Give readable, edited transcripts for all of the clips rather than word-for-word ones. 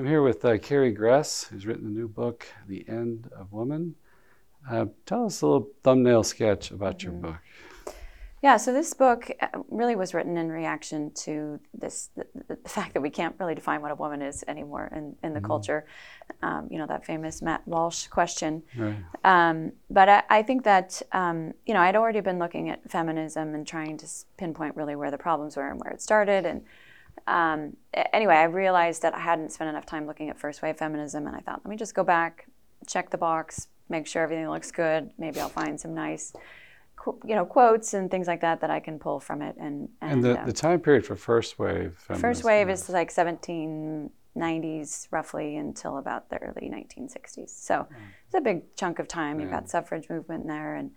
I'm here with Carrie Gress, who's written a new book, The End of Women. Tell us a little thumbnail sketch about your book. Yeah, so this book really was written in reaction to the fact that we can't really define what a woman is anymore in the culture. You know, that famous Matt Walsh question. Right. But I think that, you know, I'd already been looking at feminism and trying to pinpoint really where the problems were and where it started. And anyway, I realized that I hadn't spent enough time looking at first wave feminism. And I thought, let me just go back, check the box, make sure everything looks good. Maybe I'll find some nice, you know, quotes and things like that that I can pull from it. And the time period for first wave feminism. First wave is like 1790s roughly until about the early 1960s. So it's a big chunk of time. You've got suffrage movement there. And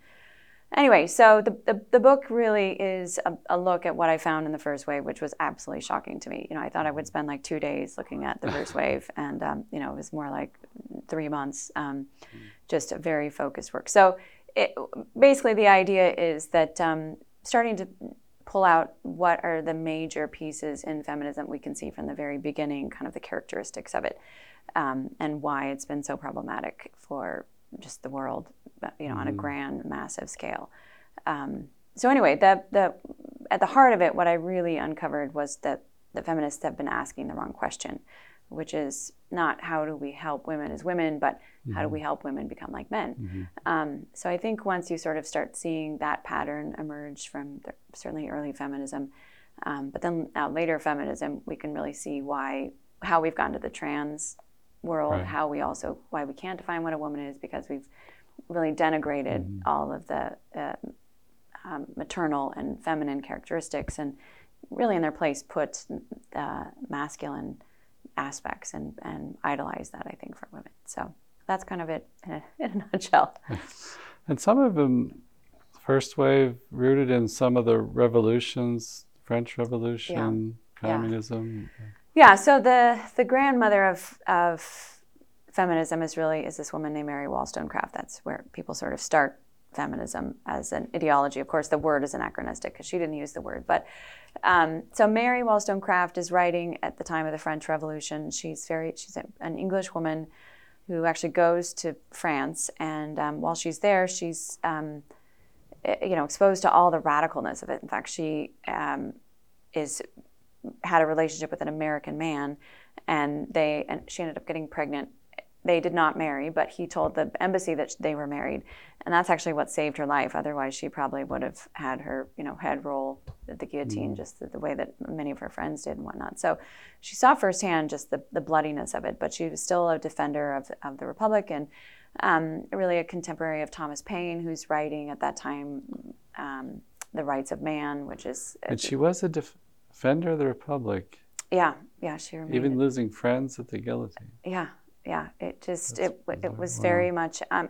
anyway, so the book really is a look at what I found in the first wave, which was absolutely shocking to me. You know, I thought I would spend like 2 days looking at the first wave, and you know, it was more like 3 months, just a very focused work. So basically, the idea is that starting to pull out what are the major pieces in feminism we can see from the very beginning, kind of the characteristics of it, and why it's been so problematic for just the world, you know, on a grand, massive scale. So anyway, at the heart of it, what I really uncovered was that the feminists have been asking the wrong question, which is not how do we help women as women, but how do we help women become like men? So I think once you sort of start seeing that pattern emerge from certainly early feminism, but then later feminism, we can really see how we've gotten to the trans world, how we also, why we can't define what a woman is because we've really denigrated all of the maternal and feminine characteristics and really in their place put masculine aspects and idolize that, I think, for women. So that's kind of it in a nutshell. And some of them, first wave, rooted in some of the revolutions, French Revolution, communism. Yeah, so the grandmother of feminism is this woman named Mary Wollstonecraft. That's where people sort of start feminism as an ideology. Of course, the word is anachronistic because she didn't use the word. But so Mary Wollstonecraft is writing at the time of the French Revolution. She's an English woman who actually goes to France, and while she's there, she's you know, exposed to all the radicalness of it. In fact, she had a relationship with an American man, and she ended up getting pregnant. They did not marry, but he told the embassy that they were married, and that's actually what saved her life. Otherwise, she probably would have had her, you know, head roll at the guillotine, just the way that many of her friends did and whatnot. So she saw firsthand just the bloodiness of it, but she was still a defender of the Republic, and really a contemporary of Thomas Paine, who's writing at that time The Rights of Man, which is... And she was a defender of the Republic. Yeah, she remained. Even losing friends at the guillotine. Yeah, it was very much, and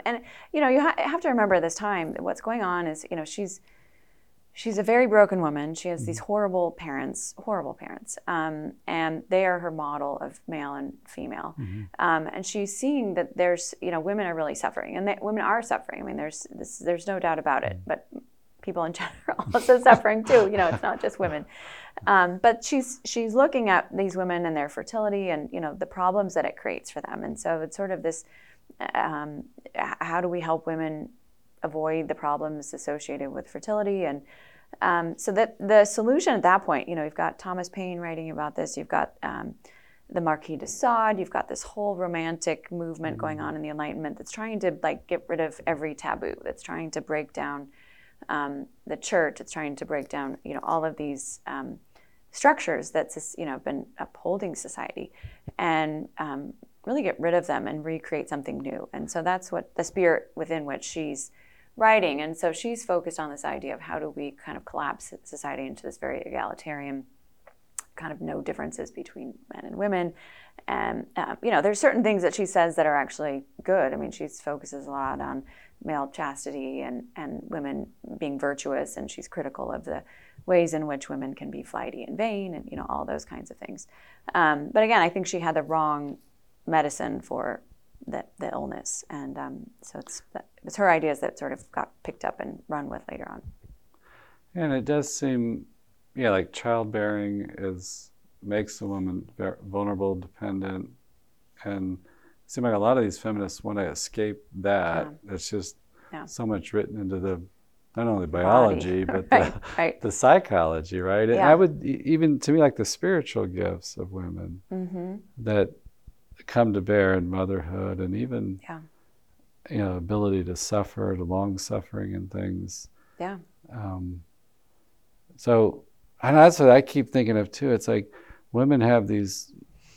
you know, you have to remember this time, what's going on is, you know, she's a very broken woman. She has these horrible parents, and they are her model of male and female. And she's seeing that there's, you know, women are really suffering, and women are suffering. I mean, there's no doubt about it, but people in general are also suffering too. You know, it's not just women. But she's looking at these women and their fertility and, you know, the problems that it creates for them. And so it's sort of this, how do we help women avoid the problems associated with fertility? And so that the solution at that point, you know, you've got Thomas Paine writing about this. You've got the Marquis de Sade. You've got this whole romantic movement going on in the Enlightenment that's trying to, like, get rid of every taboo, that's trying to break down the church. It's trying to break down, you know, all of these structures that's, you know, been upholding society, and really get rid of them and recreate something new. And so that's what the spirit within which she's writing. And so she's focused on this idea of how do we kind of collapse society into this very egalitarian kind of no differences between men and women. And, you know, there's certain things that she says that are actually good. I mean, she focuses a lot on male chastity and women being virtuous, and she's critical of the ways in which women can be flighty and vain and, you know, all those kinds of things. But again, I think she had the wrong medicine for the illness. And so it's her ideas that sort of got picked up and run with later on. And it does seem, yeah, like childbearing makes a woman vulnerable, dependent, And it seemed like a lot of these feminists want to escape that. Yeah. It's just so much written into the, not only biology, but the psychology, right? Yeah. And I would, even to me, like the spiritual gifts of women that come to bear in motherhood, and even you know, ability to suffer, to long suffering and things. Yeah. So, and that's what I keep thinking of too. It's like women have these,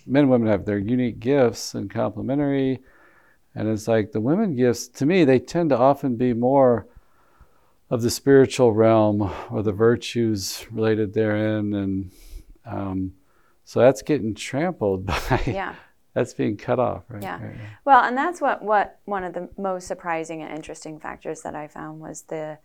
men and women have their unique gifts and complementary. And it's like the women gifts, to me, they tend to often be more of the spiritual realm or the virtues related therein. And so that's getting trampled by, that's being cut off, right? Yeah. Right. Well, and that's what one of the most surprising and interesting factors that I found was the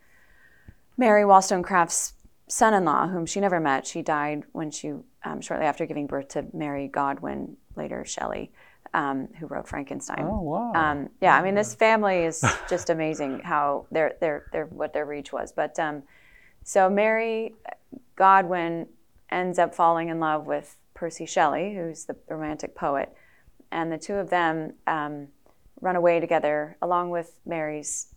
Mary Wollstonecraft's son-in-law, whom she never met. She died when she, shortly after giving birth to Mary Godwin, later Shelley, who wrote Frankenstein. Oh, wow. Yeah, I mean, this family is just amazing how their what their reach was. But so Mary Godwin ends up falling in love with Percy Shelley, who's the Romantic poet, and the two of them run away together, along with Mary's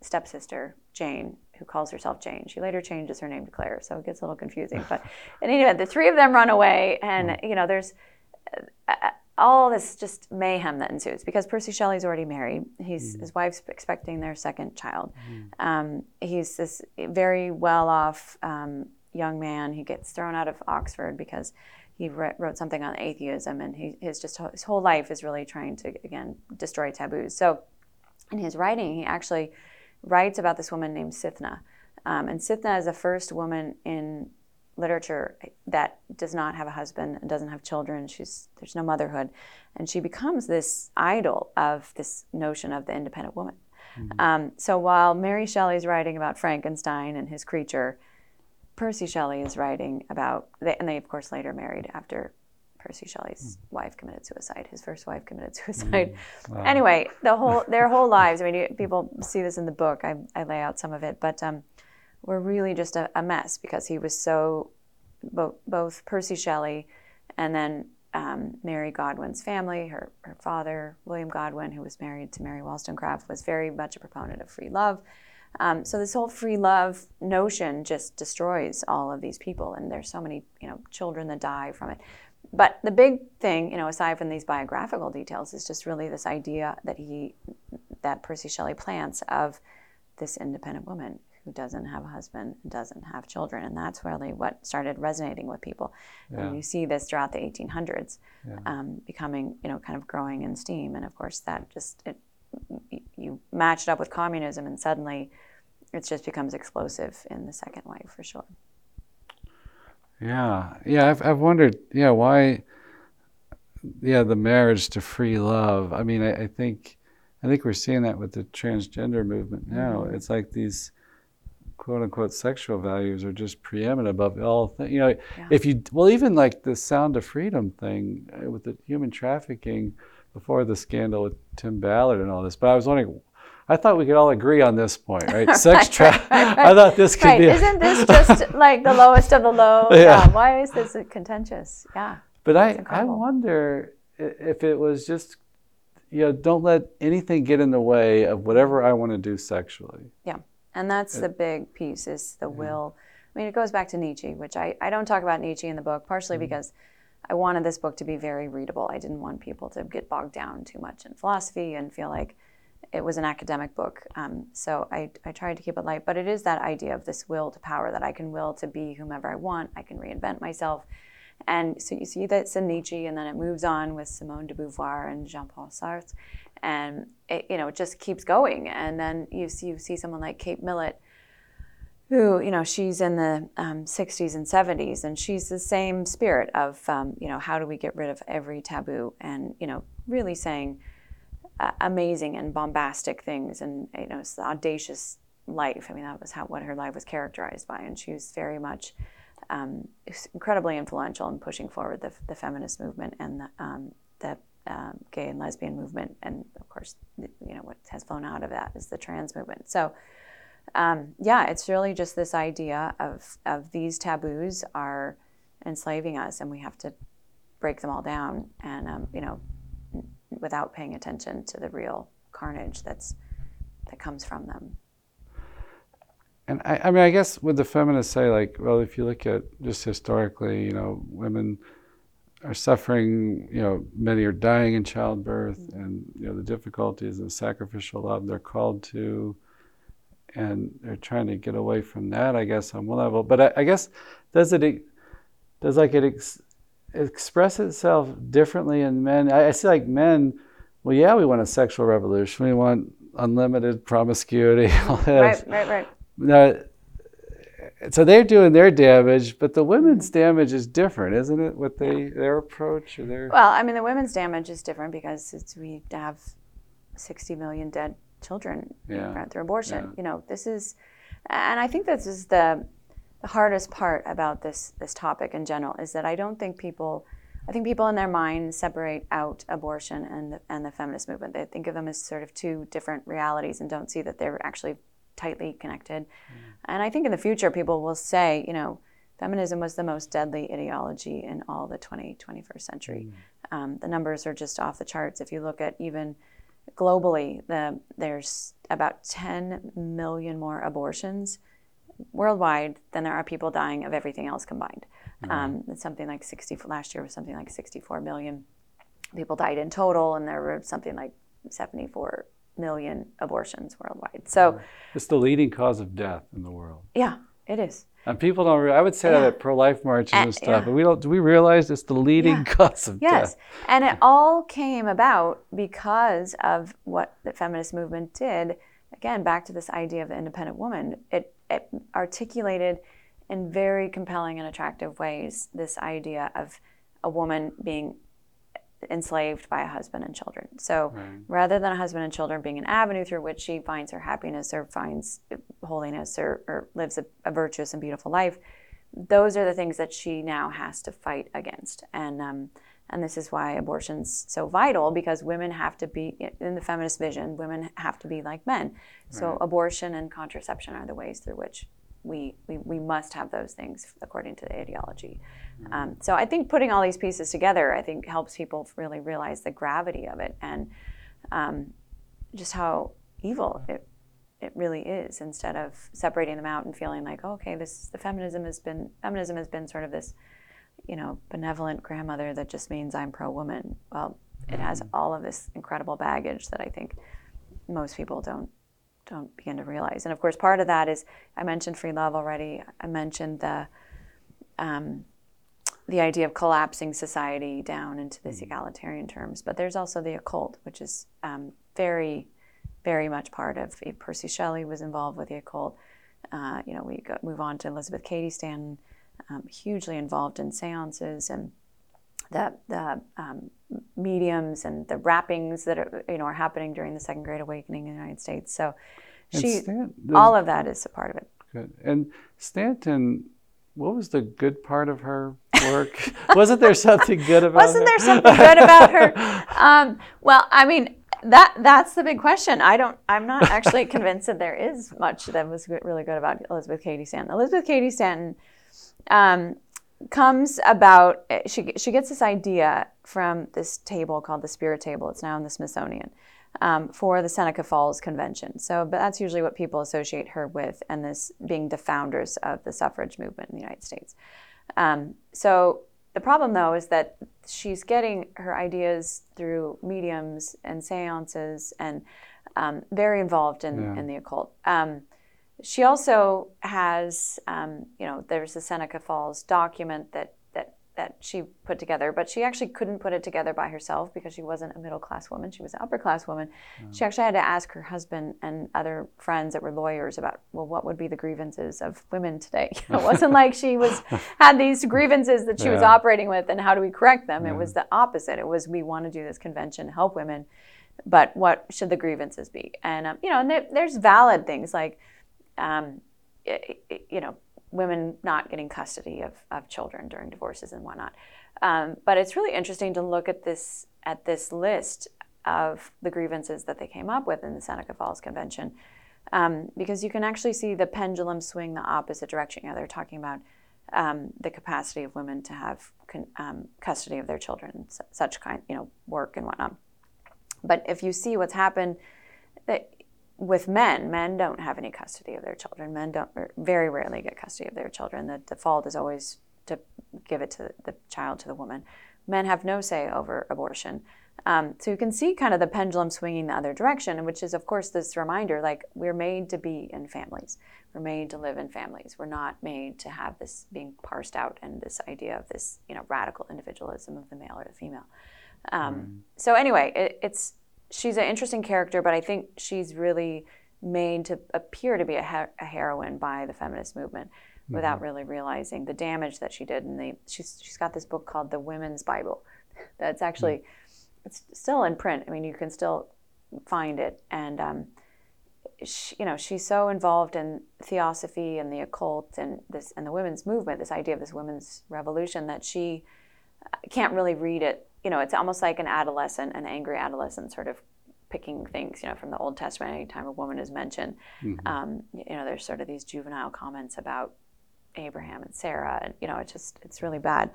stepsister, Jane, who calls herself Jane. She later changes her name to Claire, so it gets a little confusing. But in any event, the three of them run away, and you know, there's all this just mayhem that ensues because Percy Shelley's already married. He's his wife's expecting their second child. He's this very well-off young man. He gets thrown out of Oxford because he wrote something on atheism, and his whole life is really trying to again destroy taboos. So, in his writing, he actually writes about this woman named Sithna, and Sithna is the first woman in literature that does not have a husband and doesn't have children. There's no motherhood, and she becomes this idol of this notion of the independent woman. So while Mary Shelley's writing about Frankenstein and his creature, Percy Shelley is writing about, and they of course later married after Percy Shelley's wife committed suicide. His first wife committed suicide. Wow. Anyway, their whole lives, I mean, people see this in the book. I lay out some of it, but we're really just a mess because he was so, both Percy Shelley and then Mary Godwin's family, her father, William Godwin, who was married to Mary Wollstonecraft, was very much a proponent of free love. So this whole free love notion just destroys all of these people, and there's so many, you know, children that die from it. But the big thing, you know, aside from these biographical details, is just really this idea that Percy Shelley plants of this independent woman who doesn't have a husband, doesn't have children, and that's really what started resonating with people. Yeah. And you see this throughout the 1800s, becoming, you know, kind of growing in steam. And of course, that just you match it up with communism, and suddenly it just becomes explosive in the second wave for sure. Yeah, I've wondered, why, the marriage to free love. I mean, I think we're seeing that with the transgender movement now. Mm-hmm. It's like these quote-unquote sexual values are just preeminent above all things. You know, even like the Sound of Freedom thing with the human trafficking before the scandal with Tim Ballard and all this. But I was wondering, I thought we could all agree on this point, right? Sex trafficking. Right. I thought this could be. Isn't this just like the lowest of the low? Yeah. Why is this contentious? Yeah. But I wonder if it was just, don't let anything get in the way of whatever I want to do sexually. Yeah. And that's the big piece is the will. I mean, it goes back to Nietzsche, which I don't talk about Nietzsche in the book, partially because I wanted this book to be very readable. I didn't want people to get bogged down too much in philosophy and feel like it was an academic book, so I tried to keep it light. But it is that idea of this will to power, that I can will to be whomever I want. I can reinvent myself. And so you see that's in Nietzsche, and then it moves on with Simone de Beauvoir and Jean-Paul Sartre. And it, it just keeps going. And then you see someone like Kate Millett, who, she's in the 60s and 70s, and she's the same spirit of, how do we get rid of every taboo, and, really saying, amazing and bombastic things, and it's the audacious life. I mean, that was what her life was characterized by, and she was very much incredibly influential in pushing forward the feminist movement and the gay and lesbian movement, and of course, what has flown out of that is the trans movement. So, it's really just this idea of these taboos are enslaving us, and we have to break them all down, and without paying attention to the real carnage that comes from them. And I mean, I guess would the feminists say, like, well, if you look at just historically, you know, women are suffering, you know, many are dying in childbirth, mm-hmm. and, you know, the difficulties of sacrificial love they're called to, and they're trying to get away from that, I guess, on one level. But I guess, does it express itself differently in men? I see, like, men, well, yeah, we want a sexual revolution. We want unlimited promiscuity, all this. Right. Now, so they're doing their damage, but the women's damage is different, isn't it? What their approach or their... Well, I mean, the women's damage is different because we have 60 million dead children through abortion. Yeah. You know, and I think this is the hardest part about this topic in general, is that I think people in their mind separate out abortion and the feminist movement. They think of them as sort of two different realities and don't see that they're actually tightly connected. And I think in the future people will say, you know, feminism was the most deadly ideology in all the 21st century. The numbers are just off the charts. If you look at even globally, there's about 10 million more abortions worldwide than there are people dying of everything else combined. It's something like last year was something like 64 million people died in total, and there were something like 74 million abortions worldwide. So it's the leading cause of death in the world. Yeah, it is. And people don't I would say that at pro-life marches and stuff, but do we realize it's the leading cause of death? Yes. And it all came about because of what the feminist movement did. Again, back to this idea of the independent woman. It articulated in very compelling and attractive ways this idea of a woman being enslaved by a husband and children. So rather than a husband and children being an avenue through which she finds her happiness or finds holiness or lives a virtuous and beautiful life, those are the things that she now has to fight against. And this is why abortion's so vital, because women have to be, in the feminist vision, women have to be like men. So abortion and contraception are the ways through which we must have those things according to the ideology. So I think putting all these pieces together, I think, helps people really realize the gravity of it and just how evil it really is, instead of separating them out and feeling like, oh, okay, feminism has been sort of this, you know, benevolent grandmother that just means I'm pro-woman. Well, it has all of this incredible baggage that I think most people don't begin to realize. And of course, part of that is, I mentioned free love already. I mentioned the idea of collapsing society down into these egalitarian terms. But there's also the occult, which is very, very much part of it. Percy Shelley was involved with the occult. You know, we move on to Elizabeth Cady Stanton, hugely involved in seances and the mediums and the rappings that are happening during the Second Great Awakening in the United States. So all of that is a part of it. Good. And Stanton, what was the good part of her work? Wasn't there something good about her? Well, I mean, that's the big question. I'm not actually convinced that there is much that was really good about Elizabeth Cady Stanton. Elizabeth Cady Stanton comes about, she gets this idea from this table called the Spirit Table. It's now in the Smithsonian, for the Seneca Falls Convention. So, but that's usually what people associate her with, and this being the founders of the suffrage movement in the United States. So the problem, though, is that she's getting her ideas through mediums and seances and very involved in the occult. She also has, you know, there's the Seneca Falls document that she put together, but she actually couldn't put it together by herself because she wasn't a middle-class woman. She was an upper-class woman. Oh. She actually had to ask her husband and other friends that were lawyers about, well, what would be the grievances of women today? It wasn't like she had these grievances that she was operating with, and how do we correct them? Yeah. It was the opposite. It was, we want to do this convention, help women, but what should the grievances be? And, you know, and there's valid things like, you know, women not getting custody of children during divorces and whatnot. But it's really interesting to look at this list of the grievances that they came up with in the Seneca Falls Convention, because you can actually see the pendulum swing the opposite direction. You know, they're talking about the capacity of women to have custody of their children, such kind, you know, work and whatnot. But if you see what's happened with men, men don't have any custody of their children. Men don't, very rarely get custody of their children. The default is always to give it to the child, to the woman. Men have no say over abortion. So you can see kind of the pendulum swinging the other direction, which is, of course, this reminder, like, we're made to be in families. We're made to live in families. We're not made to have this being parsed out and this idea of this, you know, radical individualism of the male or the female. So anyway, it's she's an interesting character, but I think she's really made to appear to be a heroine by the feminist movement without really realizing the damage that she did. And she's got this book called The Women's Bible that's actually... It's still in print. I mean, you can still find it. And, she, you know, she's so involved in theosophy and the occult and this and the women's movement, this idea of this women's revolution, that she can't really read it. You know, it's almost like an adolescent, an angry adolescent sort of picking things, you know, from the Old Testament. Anytime a woman is mentioned, you know, there's sort of these juvenile comments about Abraham and Sarah. And, you know, it's really bad.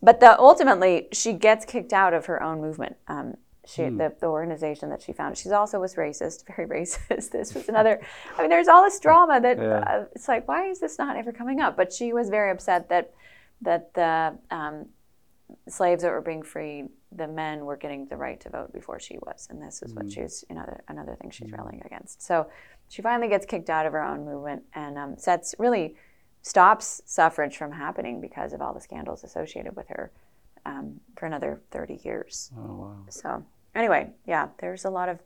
But ultimately, she gets kicked out of her own movement, the organization that she founded. She also was racist, very racist. This was another, I mean, there's all this drama that it's like, why is this not ever coming up? But she was very upset that the slaves that were being freed, the men were getting the right to vote before she was. And this is what she's, you know, another thing she's railing against. So she finally gets kicked out of her own movement and sets really... stops suffrage from happening because of all the scandals associated with her for another 30 years. Oh, wow. So anyway, yeah, there's a lot of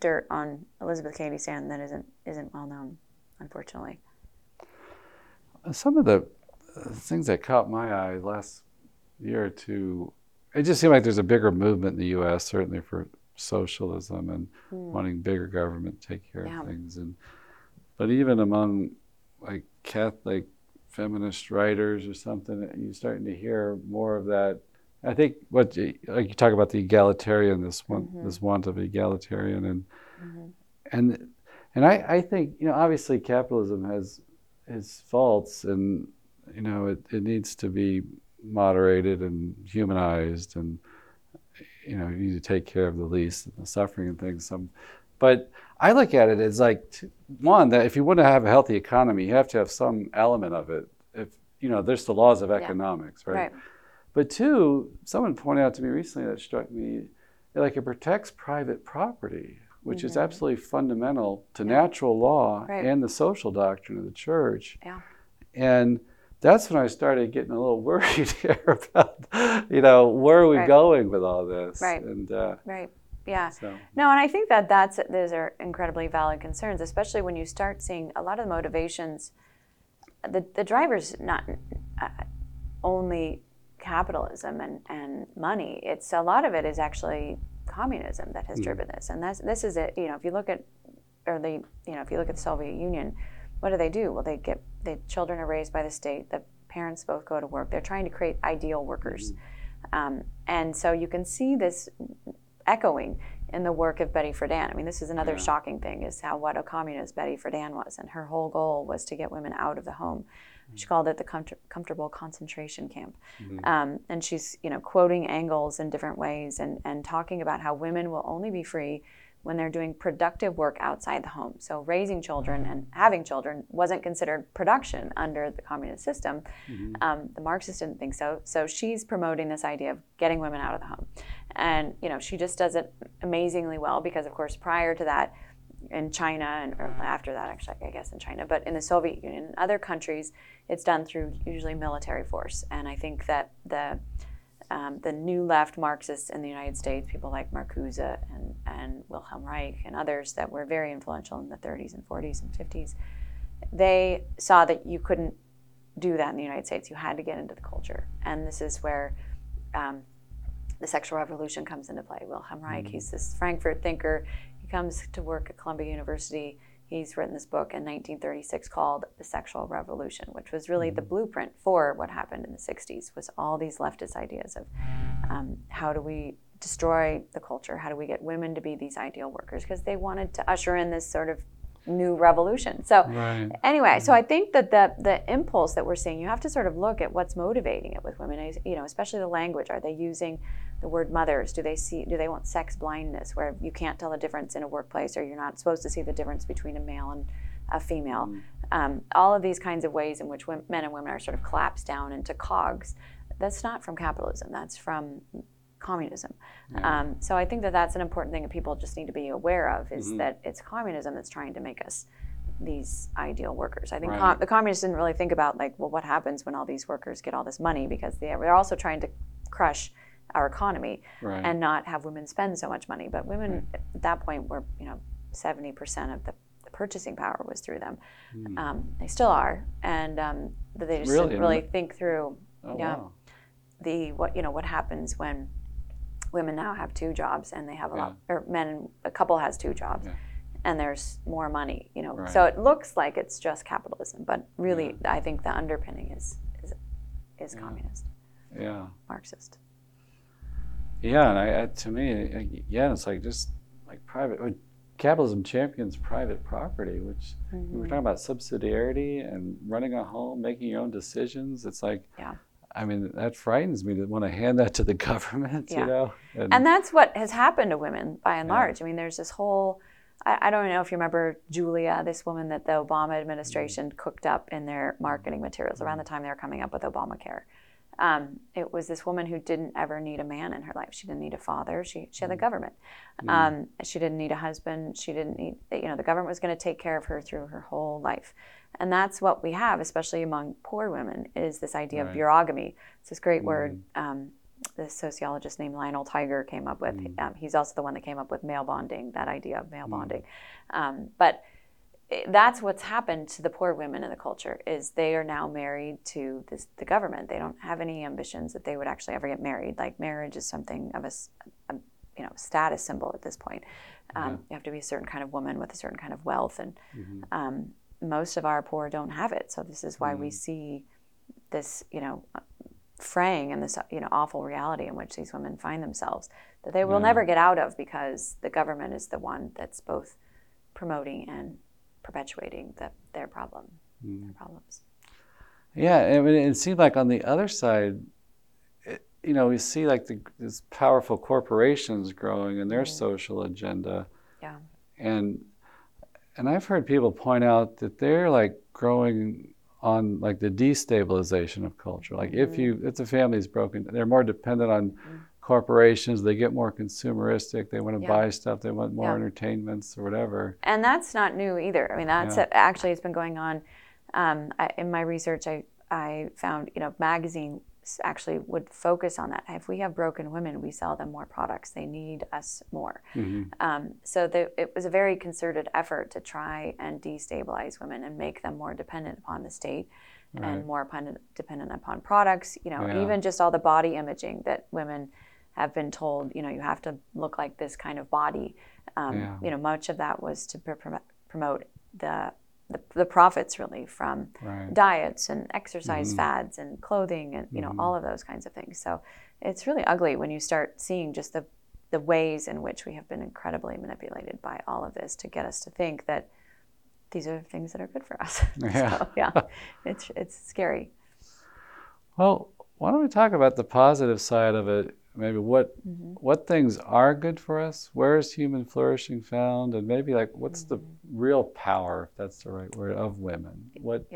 dirt on Elizabeth Cady Stanton that isn't well known, unfortunately. Some of the things that caught my eye last year or two, it just seemed like there's a bigger movement in the U.S., certainly for socialism and wanting bigger government to take care of things. But even among like Catholic feminist writers or something, you're starting to hear more of that. I think what you talk about the egalitarian, this want of egalitarian, and I think, you know, obviously capitalism has its faults, and you know it needs to be moderated and humanized, and you know you need to take care of the least and the suffering and things. But I look at it as like, one, that if you want to have a healthy economy, you have to have some element of it. If you know, there's the laws of economics, right? But two, someone pointed out to me recently that struck me, like it protects private property, which is absolutely fundamental to natural law and the social doctrine of the church. Yeah. And that's when I started getting a little worried here about, you know, where are we going with all this? Yeah. So. No, and I think those are incredibly valid concerns, especially when you start seeing a lot of the motivations. The driver's not only capitalism and money. It's a lot of it is actually communism that has driven this, and this is it. You know, if you look at the Soviet Union, what do? Well, the children are raised by the state. The parents both go to work. They're trying to create ideal workers, and so you can see this echoing in the work of Betty Friedan. I mean, this is another shocking thing, is what a communist Betty Friedan was, and her whole goal was to get women out of the home. She called it the comfortable concentration camp. And she's, you know, quoting Engels in different ways and talking about how women will only be free when they're doing productive work outside the home. So raising children and having children wasn't considered production under the communist system. The Marxists didn't think so. So she's promoting this idea of getting women out of the home. And, you know, she just does it amazingly well because, of course, prior to that in China, or after that, actually, I guess in China, but in the Soviet Union and other countries, it's done through usually military force. And I think that the new left Marxists in the United States, people like Marcuse and Wilhelm Reich and others that were very influential in the 30s and 40s and 50s, they saw that you couldn't do that in the United States. You had to get into the culture. And this is where the sexual revolution comes into play. Wilhelm Reich, he's this Frankfurt thinker. He comes to work at Columbia University. He's written this book in 1936 called The Sexual Revolution, which was really the blueprint for what happened in the 60s, was all these leftist ideas of how do we destroy the culture? How do we get women to be these ideal workers? Because they wanted to usher in this sort of new revolution. So anyway, so I think that the impulse that we're seeing, you have to sort of look at what's motivating it with women. You know, especially the language. Are they using the word mothers? Do they want sex blindness, where you can't tell the difference in a workplace, or you're not supposed to see the difference between a male and a female? All of these kinds of ways in which men and women are sort of collapsed down into cogs. That's not from capitalism. That's from communism. So I think that that's an important thing that people just need to be aware of, is that it's communism that's trying to make us these ideal workers. I think the communists didn't really think about, like, well, what happens when all these workers get all this money, because they're also trying to crush our economy and not have women spend so much money. But women at that point were, you know, 70% of the purchasing power was through them. They still are, and they just didn't really think through what happens when women now have two jobs, and they have a lot, or men, a couple has two jobs, and there's more money, you know. So it looks like it's just capitalism, but really I think the underpinning is communist, Marxist. Yeah, and to me, it's like just like capitalism champions private property, which we were talking about subsidiarity and running a home, making your own decisions. It's like, I mean, that frightens me to want to hand that to the government, you know? And that's what has happened to women by and large. I mean, there's this whole, I don't know if you remember Julia, this woman that the Obama administration cooked up in their marketing materials around the time they were coming up with Obamacare. It was this woman who didn't ever need a man in her life. She didn't need a father. She had the government. She didn't need a husband. She didn't need, you know, the government was going to take care of her through her whole life. And that's what we have, especially among poor women, is this idea of burogamy. It's this great word this sociologist named Lionel Tiger came up with. He's also the one that came up with male bonding, that idea of male bonding. But that's what's happened to the poor women in the culture, is they are now married to the government. They don't have any ambitions that they would actually ever get married. Like, marriage is something of a you know, status symbol at this point. You have to be a certain kind of woman with a certain kind of wealth, and most of our poor don't have it. So this is why we see this, you know, fraying and this, you know, awful reality in which these women find themselves, that they will never get out of, because the government is the one that's both promoting and perpetuating their problem, their problems. Yeah, I mean, it seemed like on the other side, it, you know, we see like these powerful corporations growing in their social agenda. Yeah. And I've heard people point out that they're like growing on like the destabilization of culture. Like if the family's broken, they're more dependent on corporations, they get more consumeristic, they want to buy stuff, they want more entertainments or whatever. And that's not new either. I mean, that's actually, it's been going on. In my research, I found, you know, magazines actually would focus on that. If we have broken women, we sell them more products. They need us more. So it was a very concerted effort to try and destabilize women and make them more dependent upon the state. And more dependent upon products, you know, even just all the body imaging that women have been told, you know, you have to look like this kind of body. You know, much of that was to promote the profits really from diets and exercise fads and clothing and, you know, all of those kinds of things. So it's really ugly when you start seeing just the ways in which we have been incredibly manipulated by all of this to get us to think that these are things that are good for us. So, it's scary. Well, why don't we talk about the positive side of it? Maybe what things are good for us? Where is human flourishing found? And maybe like what's the real power, if that's the right word, of women? What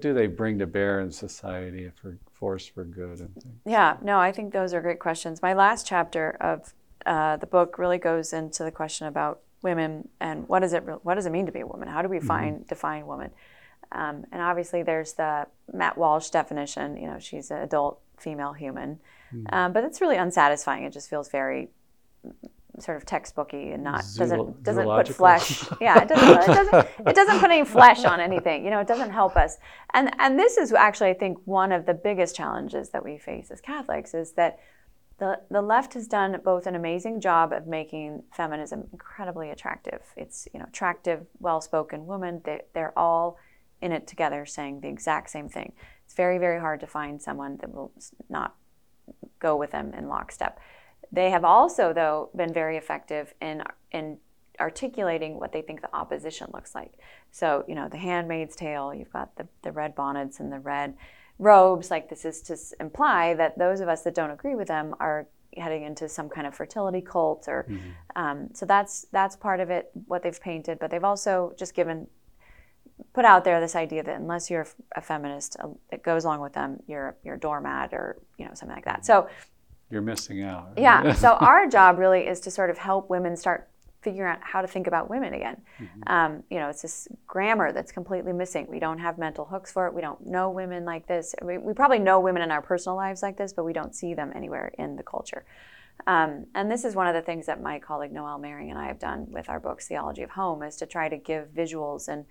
do they bring to bear in society for force for good and things? Yeah, no, I think those are great questions. My last chapter of the book really goes into the question about women and what does it mean to be a woman? How do we define woman? And obviously there's the Matt Walsh definition, you know, she's an adult female human, but it's really unsatisfying. It just feels very sort of textbooky and not doesn't put flesh. Yeah, it doesn't put any flesh on anything. You know, it doesn't help us. And this is actually, I think, one of the biggest challenges that we face as Catholics, is that the left has done both an amazing job of making feminism incredibly attractive. It's, you know, attractive, well-spoken women. They're all in it together saying the exact same thing. It's very, very hard to find someone that will not go with them in lockstep. They have also, though, been very effective in articulating what they think the opposition looks like. So, you know, The Handmaid's Tale, you've got the red bonnets and the red robes. Like, this is to imply that those of us that don't agree with them are heading into some kind of fertility cult, or so that's part of it, what they've painted. But they've also just put out there this idea that unless you're a feminist, it goes along with them, you're a doormat, or, you know, something like that. So you're missing out. Yeah. So our job really is to sort of help women start figuring out how to think about women again. You know, it's this grammar that's completely missing. We don't have mental hooks for it. We don't know women like this. We probably know women in our personal lives like this, but we don't see them anywhere in the culture. And this is one of the things that my colleague Noelle Mehring and I have done with our book, Theology of Home, is to try to give visuals and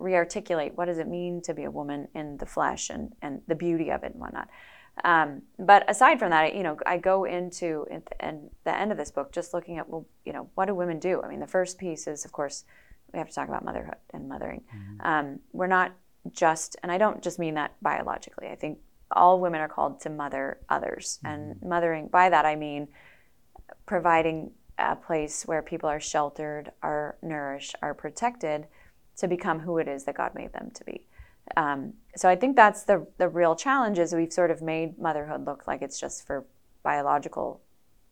re-articulate what does it mean to be a woman in the flesh, and the beauty of it and whatnot. But aside from that, you know, I go into and the end of this book just looking at, well, you know, what do women do? I mean, the first piece is, of course, we have to talk about motherhood and mothering. We're not just, and I don't just mean that biologically. I think all women are called to mother others, and mothering, by that I mean providing a place where people are sheltered, are nourished, are protected to become who it is that God made them to be. So I think that's the real challenge, is we've sort of made motherhood look like it's just for biological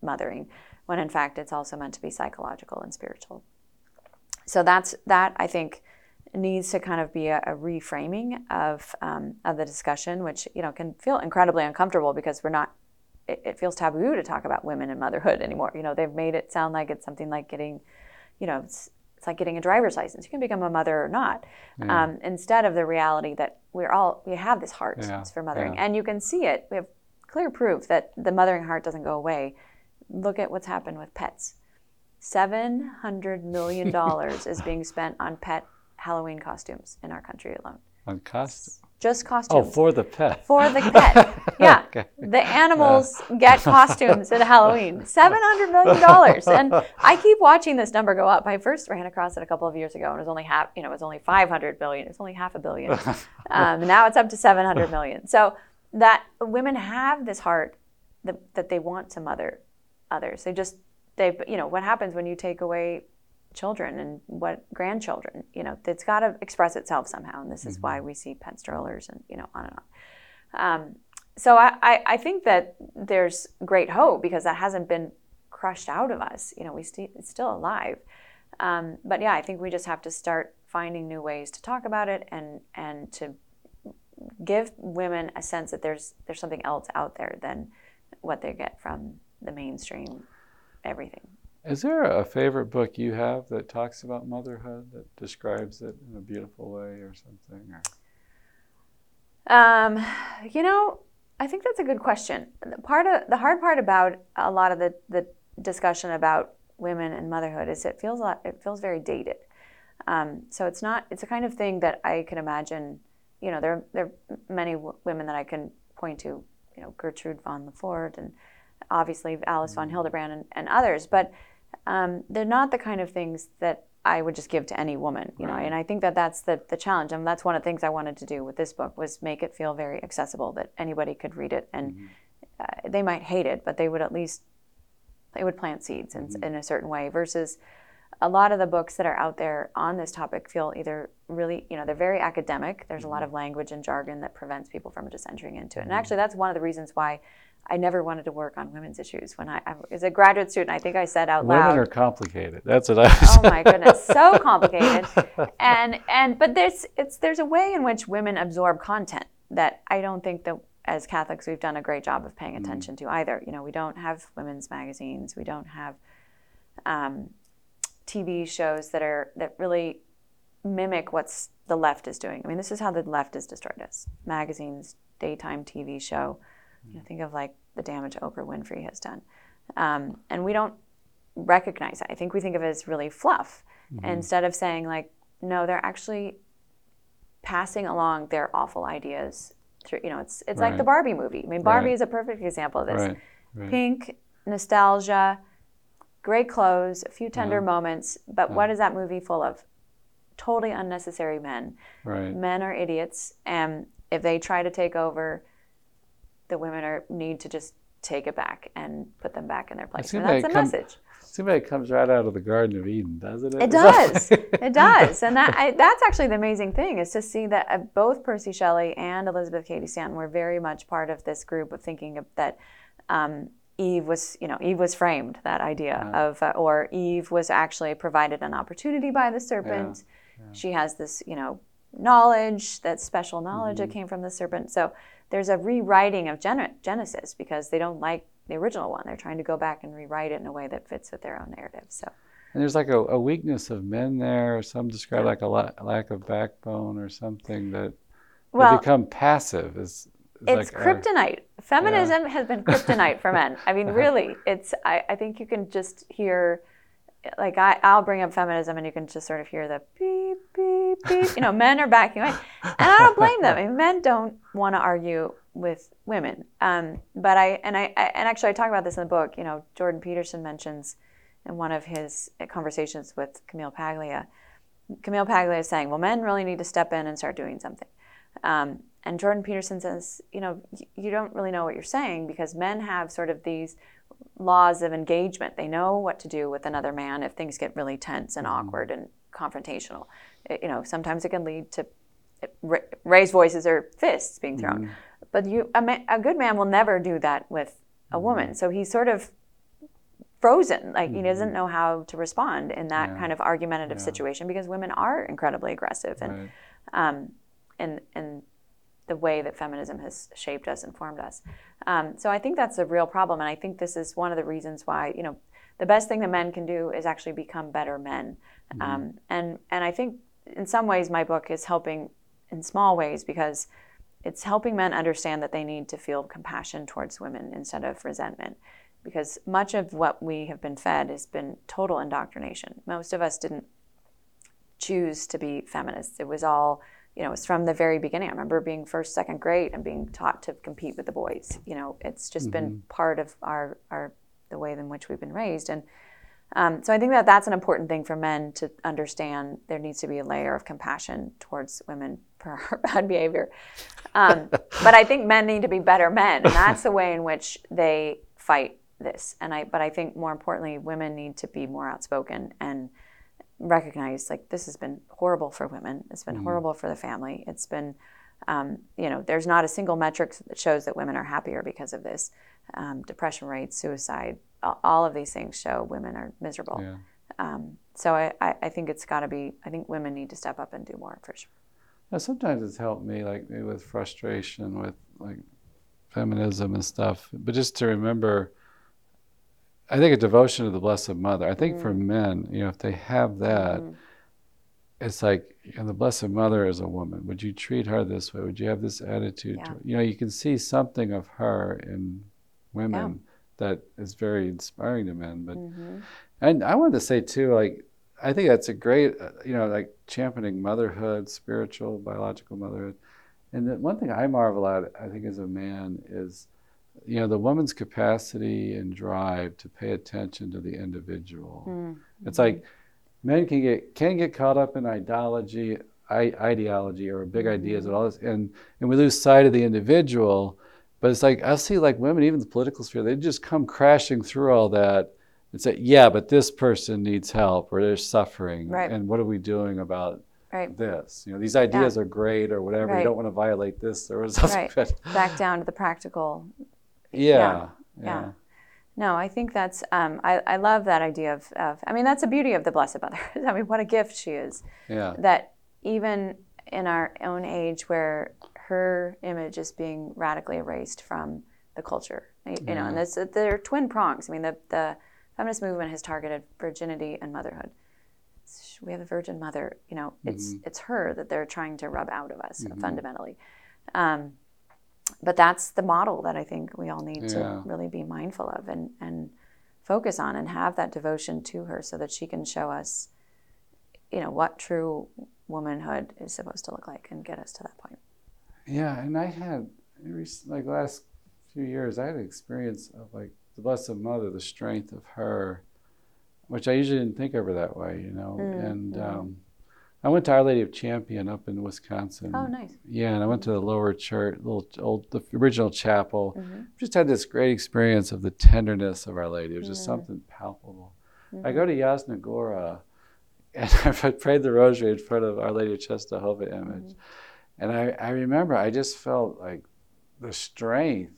mothering, when in fact it's also meant to be psychological and spiritual. So that I think needs to kind of be a reframing of the discussion, which, you know, can feel incredibly uncomfortable because we're not, it feels taboo to talk about women and motherhood anymore. You know, they've made it sound like it's something like getting, you know, it's like getting a driver's license. You can become a mother or not. Instead of the reality that we have this heart for mothering, and you can see it. We have clear proof that the mothering heart doesn't go away. Look at what's happened with pets. $700 million is being spent on pet Halloween costumes in our country alone. On costumes. Just costumes. Oh, for the pet. For the pet. Yeah. Okay. The animals get costumes at Halloween. $700 million. And I keep watching this number go up. I first ran across it a couple of years ago, and it was only half, you know, it was only 500 billion. It was only half a billion. Now it's up to 700 million. So that women have this heart that they want to mother others. They you know, what happens when you take away children and grandchildren, you know, it's got to express itself somehow, and this is why we see pet strollers and, you know, on and on. So I think that there's great hope, because that hasn't been crushed out of us. You know, it's still alive. But yeah, I think we just have to start finding new ways to talk about it, and to give women a sense that there's something else out there than what they get from the mainstream everything. Is there a favorite book you have that talks about motherhood, that describes it in a beautiful way or something? You know, I think that's a good question. The hard part about a lot of the discussion about women and motherhood is it feels very dated. So it's a kind of thing that I can imagine, you know, there are many women that I can point to, you know, Gertrude von Lefort, and obviously Alice von Hildebrand, and others, but they're not the kind of things that I would just give to any woman, you know, and I think that that's the challenge. I mean, that's one of the things I wanted to do with this book, was make it feel very accessible, that anybody could read it, and they might hate it, but they would plant seeds in a certain way, versus a lot of the books that are out there on this topic feel either really, you know, they're very academic. There's a lot of language and jargon that prevents people from just entering into it. And actually, that's one of the reasons why I never wanted to work on women's issues. When I was a graduate student, I think I said out loud, "Women are complicated." That's what I was. Oh my goodness, so complicated. But there's a way in which women absorb content that I don't think that as Catholics we've done a great job of paying attention to either. You know, we don't have women's magazines, we don't have TV shows that really mimic what the left is doing. I mean, this is how the left has destroyed us: magazines, daytime TV show. You know, think of like the damage Oprah Winfrey has done. And we don't recognize that. I think we think of it as really fluff. Instead of saying like, no, they're actually passing along their awful ideas through, you know, it's like the Barbie movie. I mean, Barbie is a perfect example of this. Pink, nostalgia, great clothes, a few tender moments, but what is that movie full of? Totally unnecessary men. Men are idiots, and if they try to take over, the women need to just take it back and put them back in their place. And that's the message. Seems like it comes right out of the Garden of Eden, doesn't it? It does. It does. And that's actually the amazing thing, is to see that both Percy Shelley and Elizabeth Cady Stanton were very much part of this group of thinking of that Eve was framed, that idea of, or Eve was actually provided an opportunity by the serpent. Yeah. Yeah. She has this, knowledge, that special knowledge that came from the serpent. So there's a rewriting of Genesis because they don't like the original one. They're trying to go back and rewrite it in a way that fits with their own narrative. So, and there's like a weakness of men there. Some describe like a lack of backbone or something that they become passive. It's like kryptonite. Feminism has been kryptonite for men. I mean, really, it's. I think you can just hear, like, I'll bring up feminism and you can just sort of hear the beep, beep, beep. Men are backing away. And I don't blame them. I mean, men don't want to argue with women. But I talk about this in the book. Jordan Peterson mentions in one of his conversations with Camille Paglia is saying, well, men really need to step in and start doing something. And Jordan Peterson says, you don't really know what you're saying because men have sort of these laws of engagement. They know what to do with another man if things get really tense and awkward and confrontational. Sometimes it can lead to raised voices or fists being thrown. But a good man will never do that with a woman. So he's sort of frozen, like he doesn't know how to respond in that kind of argumentative situation because women are incredibly aggressive and the way that feminism has shaped us and formed us. So I think that's a real problem, and I think this is one of the reasons why, the best thing that men can do is actually become better men. And I think in some ways my book is helping in small ways because it's helping men understand that they need to feel compassion towards women instead of resentment, because much of what we have been fed has been total indoctrination. Most of us didn't choose to be feminists. It was all... it's from the very beginning. I remember being first, second grade and being taught to compete with the boys. It's just been part of the way in which we've been raised. And so I think that that's an important thing for men to understand. There needs to be a layer of compassion towards women for her bad behavior. But I think men need to be better men. And that's the way in which they fight this. But I think more importantly, women need to be more outspoken and recognize, like, this has been horrible for women. It's been horrible for the family. It's been, there's not a single metric that shows that women are happier because of this. Depression rates, suicide, all of these things show women are miserable. Yeah. So I think it's got to be, I think women need to step up and do more for sure. Now, sometimes it's helped me, like, with frustration with, like, feminism and stuff. But just to remember, I think a devotion to the Blessed Mother. I think for men, if they have that, it's like, the Blessed Mother is a woman. Would you treat her this way? Would you have this attitude? Yeah. You can see something of her in women that is very inspiring to men. But, and I wanted to say too, like, I think that's a great, like championing motherhood, spiritual, biological motherhood. And the one thing I marvel at, I think, as a man is, the woman's capacity and drive to pay attention to the individual. It's like men can get caught up in ideology or big ideas and all this, and we lose sight of the individual. But it's like, I see, like, women, even the political sphere, they just come crashing through all that and say, yeah, but this person needs help or they're suffering. Right. And what are we doing about this? These ideas are great or whatever. You don't want to violate this or something. Back down to the practical. Yeah. No, I think that's, I love that idea of, I mean, that's the beauty of the Blessed Mother. I mean, what a gift she is. Yeah. That even in our own age where her image is being radically erased from the culture, and they're twin prongs. I mean, the feminist movement has targeted virginity and motherhood. We have a virgin mother, it's her that they're trying to rub out of us fundamentally. But that's the model that I think we all need to really be mindful of and focus on and have that devotion to her so that she can show us, what true womanhood is supposed to look like and get us to that point. Yeah, and I had, like, last few years, I had an experience of, like, the Blessed Mother, the strength of her, which I usually didn't think of her that way, And I went to Our Lady of Champion up in Wisconsin. Oh, nice. Yeah, and I went to the lower church, the original chapel. Just had this great experience of the tenderness of Our Lady. It was just something palpable. Mm-hmm. I go to Yasna Gora and I prayed the rosary in front of Our Lady of Czestochowa image. Mm-hmm. And I remember I just felt like the strength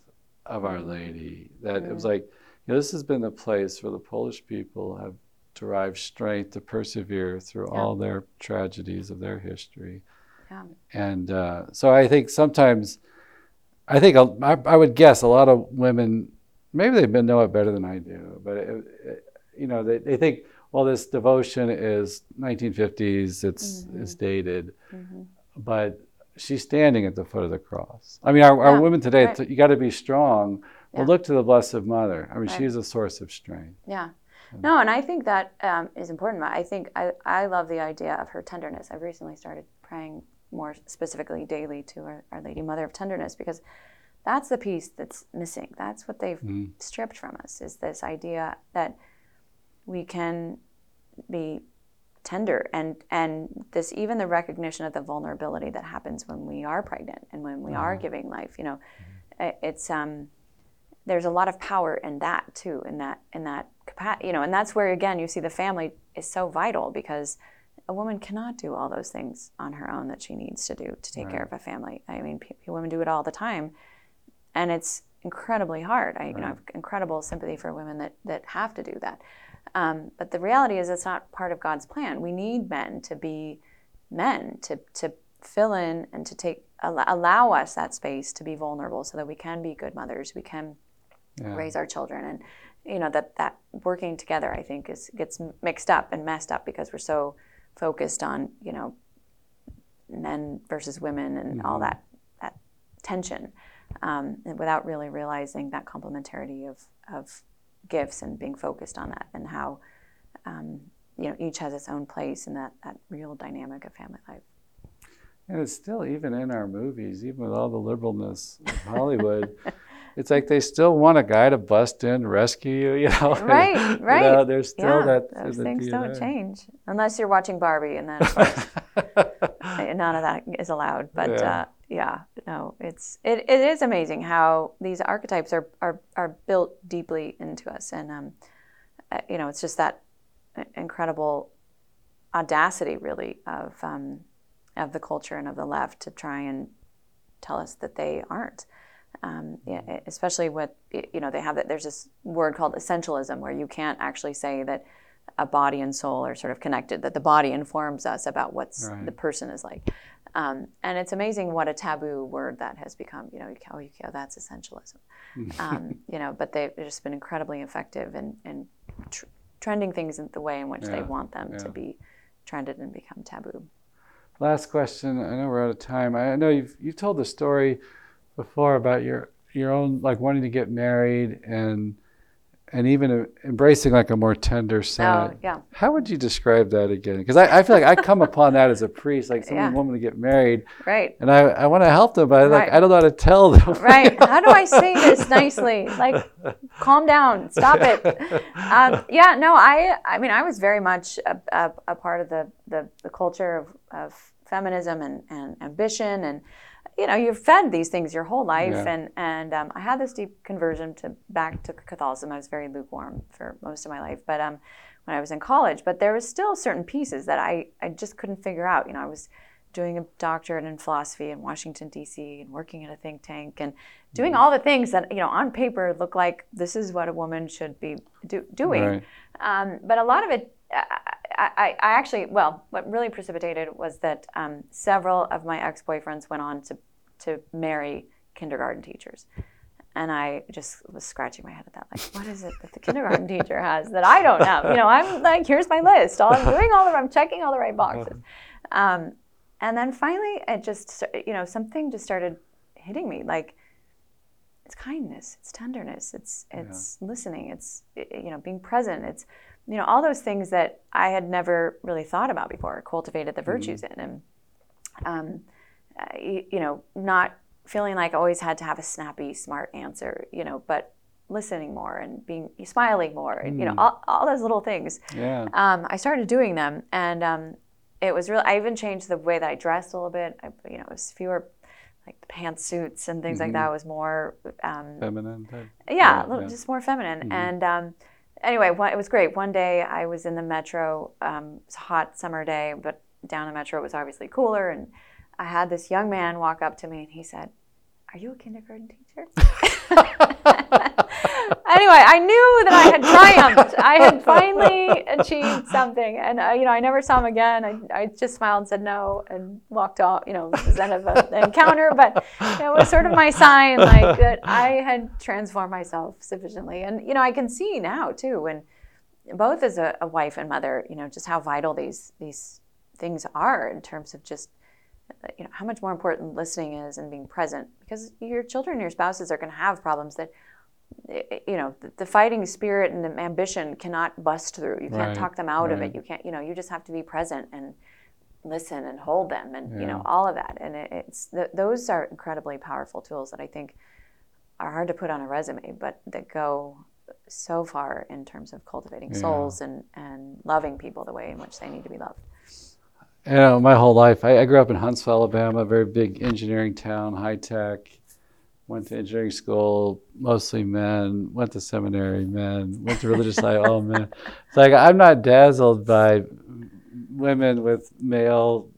of Our Lady, that it was like, you know, this has been the place where the Polish people have derived strength to persevere through all their tragedies of their history. Yeah. And so I think sometimes, I would guess a lot of women, maybe they know it better than I do, but you know, they think, well, this devotion is 1950s, it's dated, but she's standing at the foot of the cross. I mean, our women today, you got to be strong. Yeah. Well, look to the Blessed Mother. I mean, she's a source of strength. Yeah. No, and I think that is important. I think I love the idea of her tenderness. I've recently started praying more specifically daily to Our Lady Mother of Tenderness, because that's the piece that's missing. That's what they've stripped from us, is this idea that we can be tender, and this, even the recognition of the vulnerability that happens when we are pregnant and when we are giving life. You know, it's there's a lot of power in that too, in that capacity, you know, and that's where again you see the family is so vital, because a woman cannot do all those things on her own that she needs to do to take care of a family. I mean, women do it all the time, and it's incredibly hard. I you know, have incredible sympathy for women that have to do that. But the reality is, it's not part of God's plan. We need men to be men, to fill in and to allow us that space to be vulnerable, so that we can be good mothers. We can raise our children, and you know that working together, I think, gets mixed up and messed up, because we're so focused on, you know, men versus women and all that tension, without really realizing that complementarity of gifts, and being focused on that, and how you know, each has its own place in that real dynamic of family life. And it's still, even in our movies, even with all the liberalness of Hollywood, it's like they still want a guy to bust in, rescue you, you know. Right, right. You know, there's still that. Those things don't change. Unless you're watching Barbie, and then of course, none of that is allowed. But it is amazing how these archetypes are built deeply into us. And, you know, it's just that incredible audacity, really, of the culture and of the left to try and tell us that they aren't. Especially with, you know, they have that, there's this word called essentialism, where you can't actually say that a body and soul are sort of connected, that the body informs us about what's the person is like. And it's amazing what a taboo word that has become. You know, that's essentialism. You know, but they've just been incredibly effective in trending things in the way in which they want them to be trended and become taboo. Last question. I know we're out of time. I know you've told the story before about your own, like, wanting to get married and even embracing like a more tender side. Oh, yeah. How would you describe that again? Because I feel like I come upon that as a priest, like some woman to get married. Right. And I want to help them, but like, I don't know how to tell them. Right. How do I say this nicely? Like, calm down. Stop it. I mean, I was very much a part of the culture of feminism and ambition, and you know, you're fed these things your whole life, and I had this deep conversion back to Catholicism. I was very lukewarm for most of my life, but when I was in college, but there was still certain pieces that I just couldn't figure out. You know, I was doing a doctorate in philosophy in Washington, D.C., and working at a think tank, and doing all the things that, you know, on paper look like this is what a woman should be doing. Right. But a lot of it, what really precipitated was that several of my ex-boyfriends went on to marry kindergarten teachers. And I just was scratching my head at that, like, what is it that the kindergarten teacher has that I don't have? You know, I'm like, here's my list. I'm checking all the right boxes. And then finally, it just, you know, something just started hitting me. Like, it's kindness, it's tenderness, it's listening, it's, you know, being present, it's, you know, all those things that I had never really thought about before, cultivated the virtues in, and you know, not feeling like I always had to have a snappy, smart answer, you know, but listening more and being smiling more, and, you know, all those little things. Yeah. I started doing them, and it was really. I even changed the way that I dressed a little bit. You know, it was fewer, like, the pantsuits and things like that. It was more feminine. Just more feminine, and. Anyway, it was great. One day I was in the metro, it was a hot summer day, but down the metro it was obviously cooler, and I had this young man walk up to me, and he said, "Are you a kindergarten teacher?" Anyway, I knew that I had triumphed. I had finally achieved something, and I never saw him again. I just smiled and said no and walked off. It was the end of the encounter, but it was sort of my sign, like, that I had transformed myself sufficiently. And I can see now too, and both as a wife and mother, just how vital these things are in terms of just how much more important listening is and being present, because your children, your spouses are going to have problems that, the fighting spirit and the ambition cannot bust through. You can't talk them out of it. You can't, you just have to be present and listen and hold them and, all of that. And those are incredibly powerful tools that I think are hard to put on a resume, but that go so far in terms of cultivating souls and loving people the way in which they need to be loved. My whole life, I grew up in Huntsville, Alabama, a very big engineering town, high tech. Went to engineering school, mostly men. Went to seminary, men. Went to religious life, all men. It's like, I'm not dazzled by women with male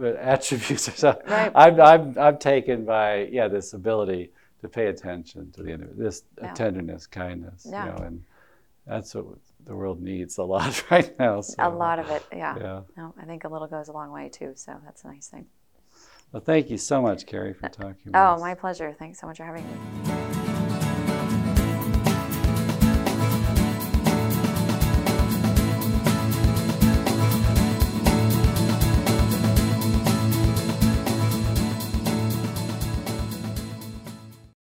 attributes or something. Right. I'm taken by this ability to pay attention to the end of it. This tenderness, kindness, and that's what the world needs a lot right now. So. A lot of it, yeah. No, I think a little goes a long way too, so that's a nice thing. Well, thank you so much, Carrie, for talking with us. Oh, my pleasure. Thanks so much for having me.